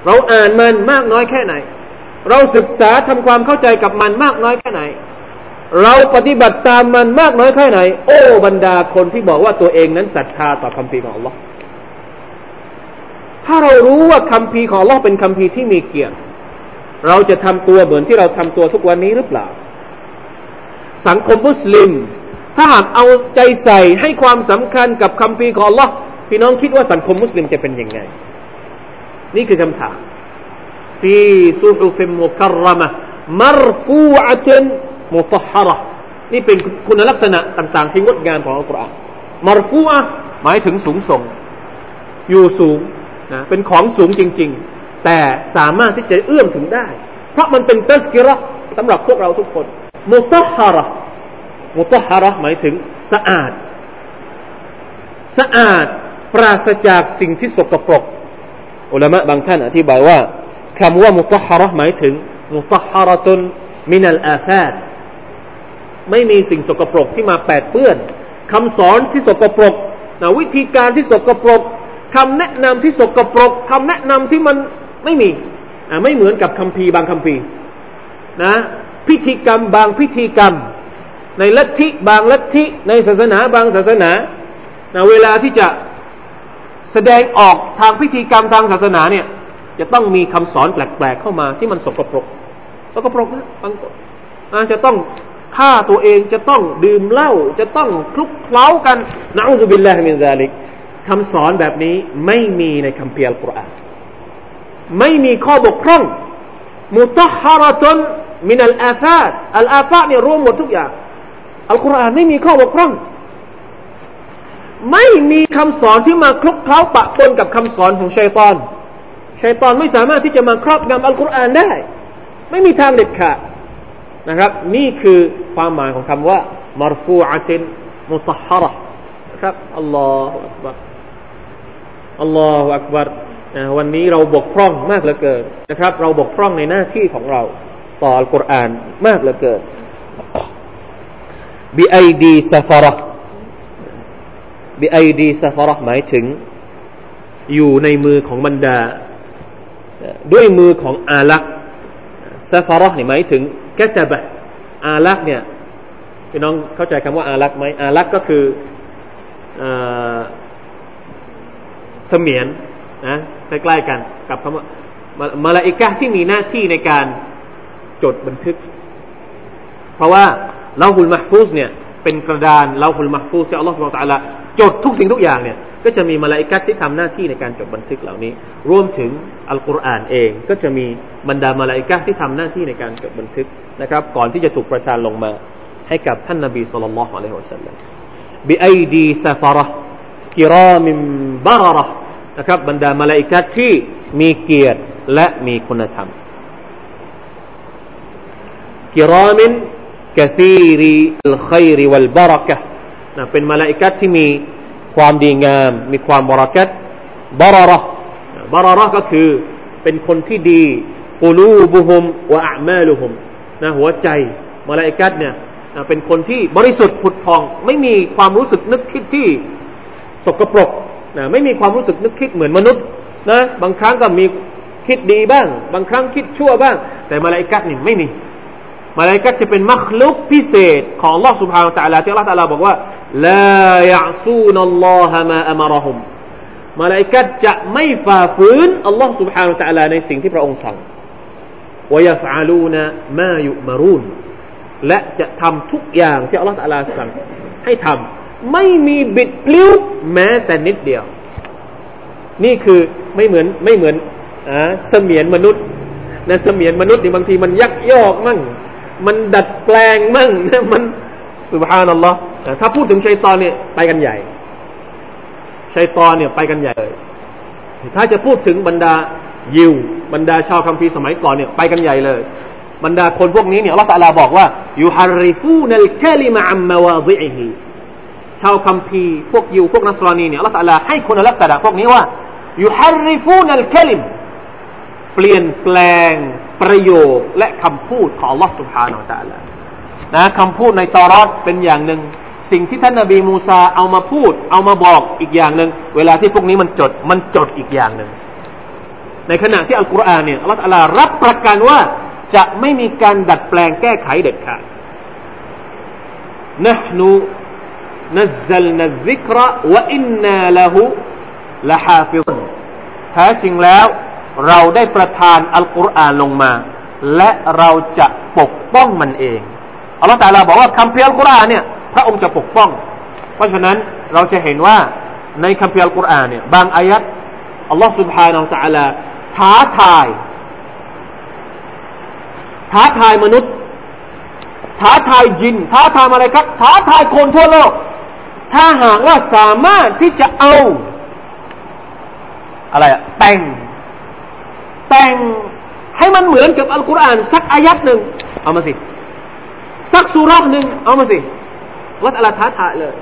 เราอ่านมันมากน้อยแค่ไหนเราศึกษาทำความเข้าใจกับมันมากน้อยแค่ไหนเราปฏิบัติตามมันมากน้อยแค่ไหนโอ้บรรดาคนที่บอกว่าตัวเองนั้นศรัทธาต่อคัมภีร์ของอัลเลาะห์ถ้าเรารู้ว่าคัมภีร์ของอัลเลาะห์เป็นคัมภีร์ที่มีเกียรติเราจะทำตัวเหมือนที่เราทำตัวทุกวันนี้หรือเปล่าสังคมมุสลิมถ้าหากเอาใจใส่ให้ความสำคัญกับคัมภีร์ของอัลเลาะห์พี่น้องคิดว่าสังคมมุสลิมจะเป็นยังไงนี่คือคำถามฟีซุฮุฟิมุกัรเราะมะฮ์มัรฟูอะตันมุตะฮะเราะห์นี่เป็นคุณลักษณะต่างๆที่งดงามของอัลกุรอานมัรฟูอะห์หมายถึงสูงส่งอยู่สูงนะเป็นของสูงจริงๆแต่สามารถที่จะเอื้อมถึงได้เพราะมันเป็นตัซกิเราะห์สำหรับพวกเราทุกคนมุตะฮะเราะห์มุตะฮะเราะห์หมายถึงสะอาดสะอาดปราศจากสิ่งที่สกปรกอุลามะบางท่านอธิบายว่าคำว่ามุตะฮะเราะห์หมายถึงมุตะฮะเราะตุนมินัลอาฟาตไม่มีสิ่งสกปรกที่มาแปดเปื้อนคำสอนที่สกปรกนะวิธีการที่สกปรกคำแนะนำที่สกปรกคำแนะนำที่มันไม่มีไม่เหมือนกับคัมภีร์บางคัมภีร์นะ พิธีกรรมบางพิธีกรรมในลัทธิบางลัทธิในศาสนาบางศาสนานะเวลาที่จะแสดงออกทางพิธีกรรมทางศาสนาเนี่ยจะต้องมีคำสอนแปลกๆเข้ามาที่มันสกปรกสกปรกนะบางคนจะต้องฆ่าตัวเองจะต้องดื่มเหล้าจะต้องคลุกเคล้ากันนะอูซุบิลลาฮิมินซาลิกคำสอนแบบนี้ไม่มีในคัมภีร์อัลกุรอานไม่มีข้อบกพร่องมุตะฮาระตุนมินัลอาฟาตอัลอาฟาตเนี่ยรวมหมดทุกอย่างอัลกุรอานไม่มีข้อบกพร่องไม่มีคำสอนที่มาคลุกเคล้าปะปนกับคำสอนของชัยฏอนชัยฏอนไม่สามารถที่จะมาครอบงำอัลกุรอานได้ไม่มีทางเด็ดขาดนะครับนี่คือความหมายของคำว่ามารฟูอะตินมุตะฮาระนะครับอัลลอฮุอักบัรอัลลอฮุอักบัรวันนี้เราบกพร่องมากเหลือเกินนะครับเราบกพร่องในหน้าที่ของเราต่ออัลกุรอานมากเหลือเกินบิไอดีซะฟะเราะห์บิไอดีซะฟะเราะห์หมายถึงอยู่ในมือของบรรดาด้วยมือของอาลักษ์ซะฟะเราะห์นี่หมายถึงกะตะบะห์อาลักษ์เนี่ยพี่น้องเข้าใจคำว่าอาลักษ์ไหมอาลักษ์ก็คืออ่าเสมียนนะใกล้ๆกันกับคำว่ามลาอิกะฮ์ที่มีหน้าที่ในการจดบันทึกเพราะว่าลาฮุลมะห์ฟูซเนี่ยเป็นกระดานลาฮุลมะห์ฟูซที่อัลเลาะห์ซุบฮานะฮูวะตะอาลาจดทุกสิ่งทุกอย่างเนี่ยก็จะมีมลาอิกะฮ์ที่ทำหน้าที่ในการจดบันทึกเหล่านี้รวมถึงอัลกุรอานเองก็จะมีบรรดามลาอิกะฮ์ที่ทำหน้าที่ในการจดบันทึกนะครับก่อนที่จะถูกประทานลงมาให้กับท่านนบีศ็อลลัลลอฮุอะลัยฮิวะซัลลัมบิอัยดีซะฟะเราะห์กิรามินบะเราะห์นะครับบรรดามลาอิกะฮ์ที่มีเกียรติและมีคุณธรรมกิรามินกะซีริอัลค็อยรวัลบะเราะกะฮ์นะเป็นมลาอิกะฮ์ที่มีความดีงามมีความบะเราะกะฮ์บะเราะเราะฮ์บะเราะเราะฮ์ก็คือเป็นคนที่ดีกุลูบุฮุมวะอะอ์มาลุฮุมนะหัวใจมลาอิกะฮ์เนี่ยนะเป็นคนที่บริสุทธิ์ผุดผ่องไม่มีความรู้สึกนึกคิดที่สกปรกนะไม่มีความรู้สึกนึกคิดเหมือนมนุษย์นะบางครั้งก็มีคิดดีบ้างบางครั้งคิดชั่วบ้างแต่มลาอิกะฮ์นี่ไม่มีมลาอิกะฮ์จะเป็นมัคลุกพิเศษของอัลเลาะห์ซุบฮานะฮูวะตะอาลาที่อัลเลาะห์ตะอาลาบอกว่าลายะซูนัลลอฮะมาอะมะเราะฮุมมลาอิกะฮ์จะไม่ฝ่าฝืนอัลเลาะห์ซุบฮานะฮูวะตะอาลาในสิ่งที่พระองค์สั่งวะยะฟะอะลูนะมายุมะรูนและจะทำทุกอย่างที่อัลเลาะห์ตะอาลาสั่งให้ทำไม่มีบิดพลิ้วแม้แต่นิดเดียวนี่คือไม่เหมือนไม่เหมือนอ่าเสมียนมนุษย์นะเสมียนมนุษย์นี่บางทีมันยักยอกมั่งมันดัดแปลงมั่งนะมันซุบฮานัลลอฮ์ถ้าพูดถึงชัยฏอนเนี่ยไปกันใหญ่ชัยฏอนเนี่ยไปกันใหญ่เลยถ้าจะพูดถึงบรรดายิวบรรดาชาวคัมภีร์สมัยก่อนเนี่ยไปกันใหญ่เลยบรรดาคนพวกนี้เนี่ยอัลเลาะห์ตะอาลาบอกว่ายูฮัรริฟูนัลกะลิมะอัมมาวาฎิฮิชาวคัมภีร์พวกยิวพวกนัสรอนีเนี่ยอัลเลาะห์ตะอาลาให้คุณลักษณะพวกนี้ว่ายูฮัรริฟูนัลกะลิมเปลี่ยนแปลงประโยคและคำพูดของอัลเลาะห์ซุบฮานะฮูวะตะอาลานะคำพูดในตอเราะห์เป็นอย่างนึงสิ่งที่ท่านนบีมูซาเอามาพูดเอามาบอกอีกอย่างนึงเวลาที่พวกนี้มันจดมันจดอีกอย่างนึงในขณะที่อัลกุรอานเนี่ยอัลเลาะห์ตะอาลารับประกันว่าจะไม่มีการดัดแปลงแก้ไขเด็ดขาดนะห์นูนัซซัลนัซซิกเราะวะอินนาละฮูละฮาฟิซุนแท้จริงแล้วเราได้ประทานอัลกุรอานลงมาและเราจะปกป้องมันเองอัลเลาะห์ตะอาลาบอกว่าคัมภีร์อัลกุรอานเนี่ยพระองค์จะปกป้องเพราะฉะนั้นเราจะเห็นว่าในคัมภีร์อัลกุรอานเนี่ยบางอายัตอัลเลาะห์ซุบฮานะฮูวะตะอาลาท้าทายท้าทายมนุษย์ท้าทายจินท้าทายอะไรครับท้าทายคนทั่วโลกถ้าหากว่าสามารถที่จะเอาอะไรอะแต่งแต่งให้มันเหมือนกับอัลกุรอานสักอายัตหนึ่งเอามาสิสักสุเราะห์หนึ่งเอามาสิอัลเลาะห์ตะอาลาท้าทายเลย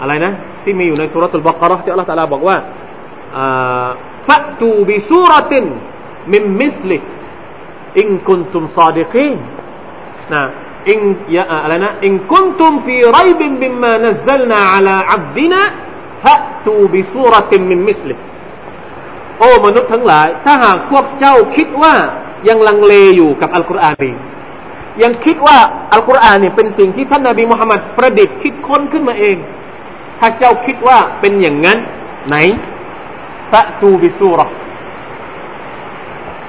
อะไรนะที่มีอยู่ในซูเราะห์อัลบะเกาะเราะห์ที่อัลเลาะห์ตะอาลาบอกว่าอ่าฟะตูบิซูเราะตินมินมิสลิอินกุนตุมซอดิกีนนะอินยะอะไรนะอินกุนตุมฟีไรบินบิมมานัซซัลนาอะลาอับดินาฟะตูบิซูเราะตินมินมิสลิโอ้มนุษย์ทั้งหลายถ้าหากพวกเจ้าคิดว่ายังลังเลอยู่กับอัลกุรอาน ยังคิดว่าอัลกุรอานเนี่ยเป็นสิ่งที่ท่านนบีมุฮัมมัดประดิษฐ์คิดค้นขึ้นมาเองถ้าเจ้าคิดว่าเป็นอย่างนั้นไหนฟะตูบิซูเราะห์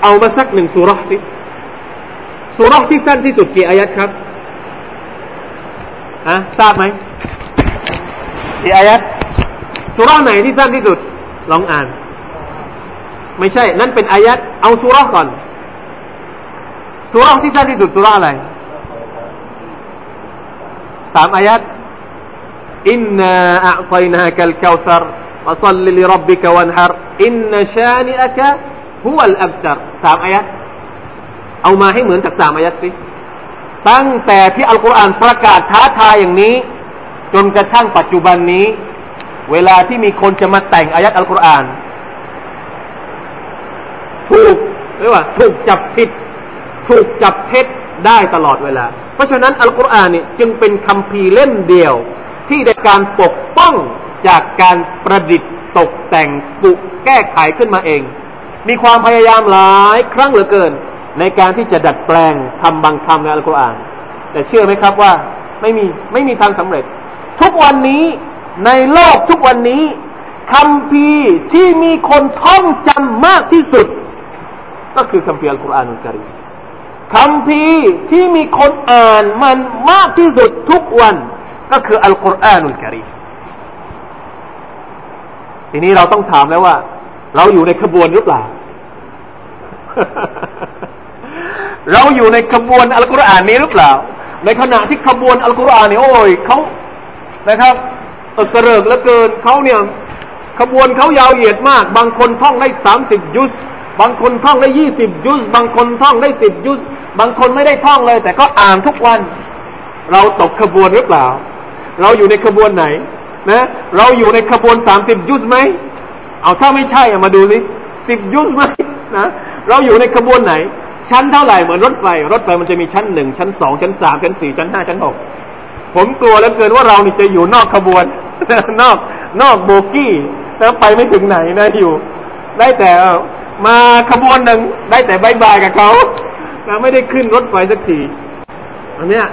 เอามาสักหนึ่งซูเราะห์สิซูเราะห์ที่สั้นที่สุดกี่อายะห์ครับฮะทราบไหมกี่อายะห์ซูเราะห์ไหนที่สั้นที่สุดลองอ่านไม่ใช่นั่นเป็นอายะห์เอาซูเราะห์ก่อนซูเราะห์ที่สั้นที่สุดซูเราะห์อะไรสามอายะห์อินนาอะอฺตัยนากัลเกาซาร์วะศ็อลลิลิร็อบบิกะวัญฮัรอินนะชานิอะกะฮุวัลอับตารสามอายะห์เอามาให้เหมือนกับสามอายะห์สิตั้งแต่ที่อัลกุรอานประกาศท้าทายอย่างนี้จนกระทั่งปัจจุบันนี้เวลาที่มีคนจะมาแต่งอายะห์อัลกุรอานถูกหรือว่าถูกจับผิดถูกจับเท็จได้ตลอดเวลาเพราะฉะนั้นอัลกุรอานนี่จึงเป็นคัมภีร์เล่มเดียวที่ได้การปกป้องจากการประดิษฐ์ตกแต่งปลุกแก้ไขขึ้นมาเองมีความพยายามหลายครั้งเหลือเกินในการที่จะดัดแปลงทำบางคำในอัลกุรอานแต่เชื่อไหมครับว่าไม่มีไม่มีทางสำเร็จทุกวันนี้ในโลกทุกวันนี้คัมภีร์ที่มีคนท่องจำมากที่สุดก็คือคัมภีร์อัลกุรอานอัลกะรีมคัมภีร์ที่มีคนอ่านมันมากที่สุดทุกวันก็คืออัลกุรอานอัลกะรีมทีนี้เราต้องถามแล้วว่าเราอยู่ในขบวนหรือเปล่า เราอยู่ในขบวนอัลกุรอานนี้หรือเปล่าในขณะที่ขบวนอัลกุรอานนี่โอ้ยเขานะครับเออกระเริกเหลือเกินเขาเนี่ยขบวนเขายาวเหยียดมากบางคนท่องได้สามสิบยุสบางคนท่องได้ยี่สิบยุสบางคนท่องได้สิบยุสบางคนไม่ได้ท่องเลยแต่ก็อ่านทุกวันเราตกขบวนหรือเปล่าเราอยู่ในขบวนไหนนะเราอยู่ในขบวนสามสิบยุสไหมเอาถ้าไม่ใช่มาดูสิสิบยุสไหมนะเราอยู่ในขบวนไหนชั้นเท่าไหร่เหมือนรถไฟรถไฟมันจะมีชั้นหนึ่งชั้นสองชั้นสามชั้นสี่ชั้นห้าชั้นหกผมกลัวเหลือเกินว่าเรานี่จะอยู่นอกขบวนนอกนอกโบกี้แล้วไปไม่ถึงไหนนะอยู่ได้แต่มาขบวนหนึ่งได้แต่บายบายกับเขานะไม่ได้ขึ้นรถไฟสักทีอันเนี้ย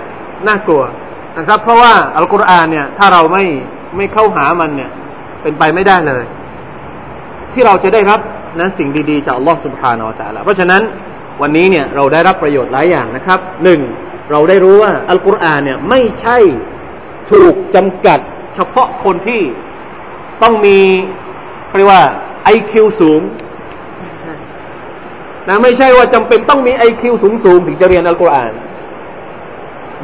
น่ากลัวนะครับเพราะว่าอัลกุรอานเนี่ยถ้าเราไม่ไม่เข้าหามันเนี่ยเป็นไปไม่ได้เลยที่เราจะได้รับนะสิ่งดีๆจากอัลลอฮฺซุบฮานะฮูวะตะอาลาเพราะฉะนั้นวันนี้เนี่ยเราได้รับประโยชน์หลายอย่างนะครับหนึ่งเราได้รู้ว่าอัลกุรอานเนี่ยไม่ใช่ถูกจำกัดเฉพาะคนที่ต้องมีเรียกว่า ไอ คิว สูงนะไม่ใช่ว่าจำเป็นต้องมี ไอ คิว สูงๆถึงจะเรียนอัลกุรอาน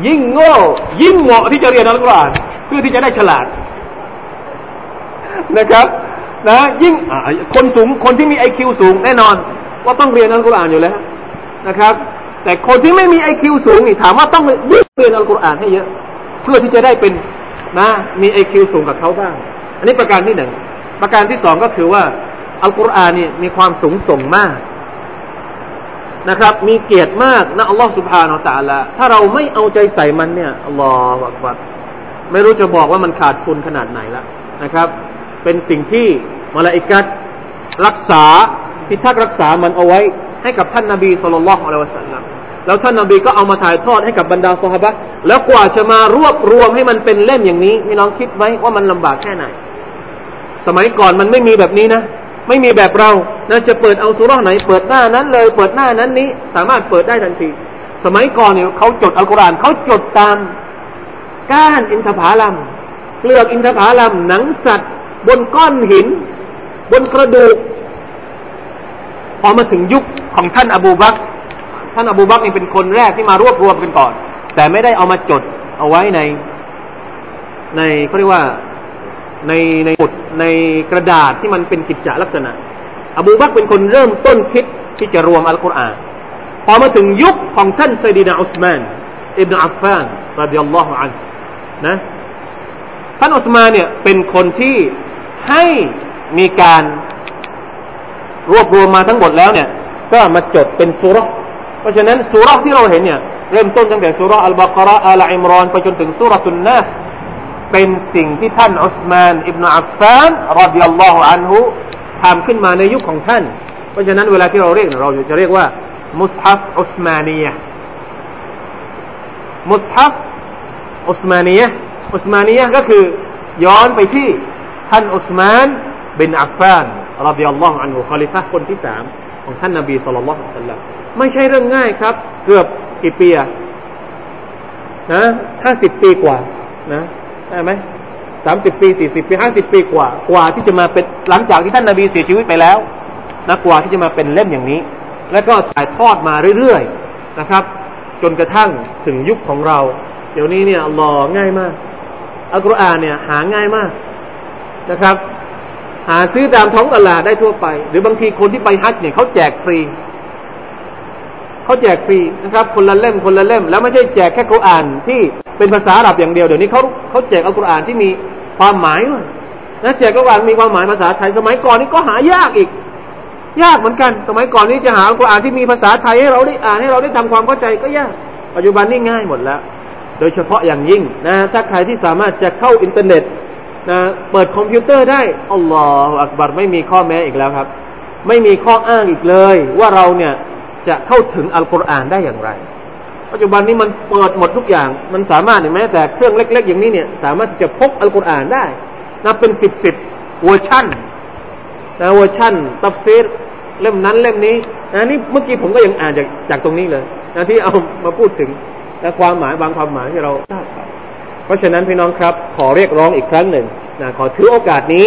ยิ่งโง่ยิ่งเหมาะที่จะเรียนอัลกุรอานเพื่อที่จะได้ฉลาดนะครับนะยิ่งคนสูงคนที่มี ไอ คิว สูงแน่นอนว่าต้องเรียนอัลกุรอานอยู่แล้วนะครับแต่คนที่ไม่มี ไอ คิว สูงนี่ถามว่าต้องยิ่งเรียนอัลกุรอานให้เยอะเพื่อที่จะได้เป็นนะมี ไอ คิว สูงกับเขาบ้างอันนี้ประการที่หนึ่งประการที่สองก็คือว่าอัลกุรอานนี่มีความสูงส่งมากนะครับมีเกียรติมากนะอัลลอฮฺซุบฮานะฮูวะตะอาลาถ้าเราไม่เอาใจใส่มันเนี่ยอัลลอฮฺอักบัรไม่รู้จะบอกว่ามันขาดคุณขนาดไหนละนะครับเป็นสิ่งที่มลาอิกะฮ์รักษาพิทักษ์รักษามันเอาไว้ให้กับท่านนบีศ็อลลัลลอฮุอะลัยฮิวะซัลลัมแล้วท่านนบีก็เอามาถ่ายทอดให้กับบรรดาซอฮาบะห์แล้วกว่าจะมารวบรวมให้มันเป็นเล่มอย่างนี้พี่น้องคิดไหมว่ามันลำบากแค่ไหนสมัยก่อนมันไม่มีแบบนี้นะไม่มีแบบเรานะจะเปิดเอาซูเราะห์ไหนเปิดหน้านั้นเลยเปิดหน้านั้นนี้สามารถเปิดได้ทันทีสมัยก่อนเนี่ยเขาจดอัลกุรอานเขาจดตามก้านอินทผลัมเปลือกอินทผลัมหนังสัตว์บนก้อนหินบนกระดูกพอมาถึงยุคของท่านอบูบักรท่านอบูบักรนี่เป็นคนแรกที่มารวบรวมกันก่อนแต่ไม่ได้เอามาจดเอาไว้ในในเขาเรียกว่าในในบทในกระดาษที่มันเป็นกิจจลักษณะอบูบักรเป็นคนเริ่มต้นคิดที่จะรวมอัลกุรอานพอมาถึงยุคของท่านซัยดีนาอุสมานอิบนุอัฟฟานรอฎิยัลลอฮุอันฮุนะท่านอุสมานเนี่ยเป็นคนที่ให้มีการรวบรวมมาทั้งหมดแล้วเนี่ยก็มาจดเป็นซูเราะห์เพราะฉะนั้นซูเราะห์ที่เราเห็นเนี่ยเริ่มต้นตั้งแต่ซูเราะห์อัลบะเกาะเราะห์อาลอิมรอนไปจนถึงซูเราะห์อันนาสเป็นสิ่งที่ท่านอุสมานอิบนุอัฟฟานรอฎิยัลลอฮุอันฮุทำขึ้นมาในยุคของท่านเพราะฉะนั้นเวลาที่เราเรียกเราจะเรียกว่ามุศฮัฟอุสมานียะ มุสฮัฟอุสมานียะอุสมานียะก็คือย้อนไปที่ท่านอุสมานบินอัฟฟานรอฎิยัลลอฮุอันฮุคอลิฟะห์คนที่สามของท่านนบีศ็อลลัลลอฮุอะลัยฮิวะซัลลัมไม่ใช่เรื่องง่ายครับเกือบกี่ปีอ่ะนะห้าสิบปีกว่านะได้มั้ยสามสิบปีสี่สิบปีห้าสิบปีกว่ากว่าที่จะมาเป็นหลังจากที่ท่านนบีเสียชีวิตไปแล้วนะกว่าที่จะมาเป็นเล่มอย่างนี้แล้วก็ถ่ายทอดมาเรื่อยๆนะครับจนกระทั่งถึงยุคของเราเดี๋ยวนี้เนี่ยอัลเลาะห์ง่ายมากอัลกุรอานเนี่ยหาง่ายมากนะครับหาซื้อตามท้องตลาดได้ทั่วไปหรือบางทีคนที่ไปฮัจญ์เนี่ยเขาแจกฟรีเขาแจกฟรีนะครับคนละเล่มคนละเล่มแล้วไม่ใช่แจกแค่กุรอานที่เป็นภาษาอาหรับอย่างเดียวเดี๋ยวนี้เขาเขาแจกอัลกุรอานที่มีความหมายด้วยนะแจกกุรอานมีความหมายภาษาไทยสมัยก่อนนี่ก็หายากอีกยากเหมือนกันสมัยก่อนนี่จะหาอัลกุรอานที่มีภาษาไทยให้เราได้อ่านให้เราได้ทำความเข้าใจก็ยากปัจจุบันนี่ง่ายหมดแล้วโดยเฉพาะอย่างยิ่งนะถ้าใครที่สามารถจะเข้าอินเทอร์เน็ตนะเปิดคอมพิวเตอร์ได้อัลลอฮฺอักบัรไม่มีข้อแม้อีกแล้วครับไม่มีข้ออ้างอีกเลยว่าเราเนี่ยจะเข้าถึงอัลกุรอานได้อย่างไรปัจจุบันนี้มันเปิดหมดทุกอย่างมันสามารถแม้แต่เครื่องเล็กๆอย่างนี้เนี่ยสามารถที่จะพกอัลกุรอานได้นับเป็นสิบสิบเวอร์ชันนะเวอร์ชันตัฟซีรเล่มนั้นเล่มนี้นะนี่เมื่อกี้ผมก็ยังอ่านจากจากตรงนี้เลยนะที่เอามาพูดถึงและความหมายบางความหมายที่เราทราบครับเพราะฉะนั้นพี่น้องครับขอเรียกร้องอีกครั้งหนึ่งนะขอถือโอกาสนี้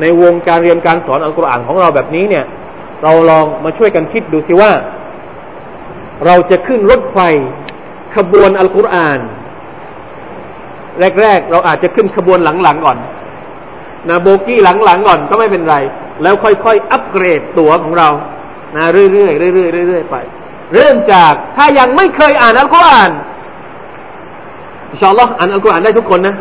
ในวงการเรียนการสอนอัลกุรอานของเราแบบนี้เนี่ยเราลองมาช่วยกันคิดดูสิว่าเราจะขึ้นรถไฟขบวนอัลกุรอานแรกๆเราอาจจะขึ้นขบวนหลังๆก่อนนะโบกี้หลังๆก่อนก็ไม่เป็นไรแล้วค่อยๆอัปเกรดตั๋วของเรานะเรื่อยๆเรื่อยๆเรื่อยๆไปเริ่มจากถ้ายังไม่เคยอ่านอัลกุรอานอินชาอัลเลาะห์อ่านอัลกุรอานได้ทุกคนนะ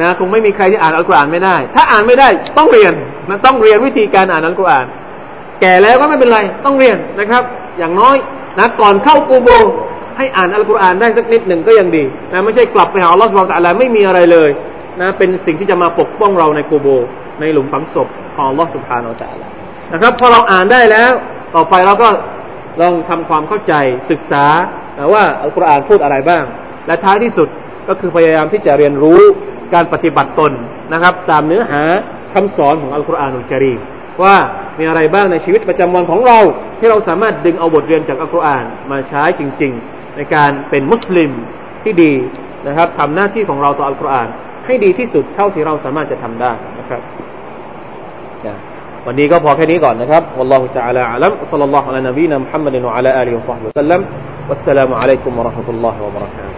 นะคงไม่มีใครที่อ่านอัลกุรอานไม่ได้ถ้าอ่านไม่ได้ต้องเรียนนะต้องเรียนวิธีการอ่านอัลกุรอานแก่แล้วก็ไม่เป็นไรต้องเรียนนะครับอย่างน้อยนะก่อนเข้ากูโบให้อ่านอัลกุรอานได้สักนิดหนึ่งก็ยังดีนะไม่ใช่กลับไปหาอัลเลาะห์ซุบฮานะฮูวะตะอาลาไม่มีอะไรเลยนะเป็นสิ่งที่จะมาปกป้องเราในกูโบในหลุมฝังศพของอัลเลาะห์ซุบฮานะฮูวะตะอาลานะครับพอเราอ่านได้แล้วต่อไปเราก็ลองทำความเข้าใจศึกษาว่าอัลกุรอานพูดอะไรบ้างและท้ายที่สุดก็คือพยายามที่จะเรียนรู้การปฏิบัติตนนะครับตามเนื้อหาคำสอนของอัลกุรอานอัลกะรีมว่ามีอะไรบ้างในชีวิตประจำวันของเราที่เราสามารถดึงเอาบทเรียนจากอัลกุรอานมาใช้จริงๆในการเป็นมุสลิมที่ดีนะครับทำหน้าที่ของเราต่ออัลกุรอานให้ดีที่สุดเท่าที่เราสามารถจะทำได้นะครับวันนี้ก็พอแค่นี้ก่อนนะครับ والله تعالى أعلم صلى الله على نبينا محمد وعلى آله وصحبه وسلم والسلام عليكم ورحمة الله وبركاته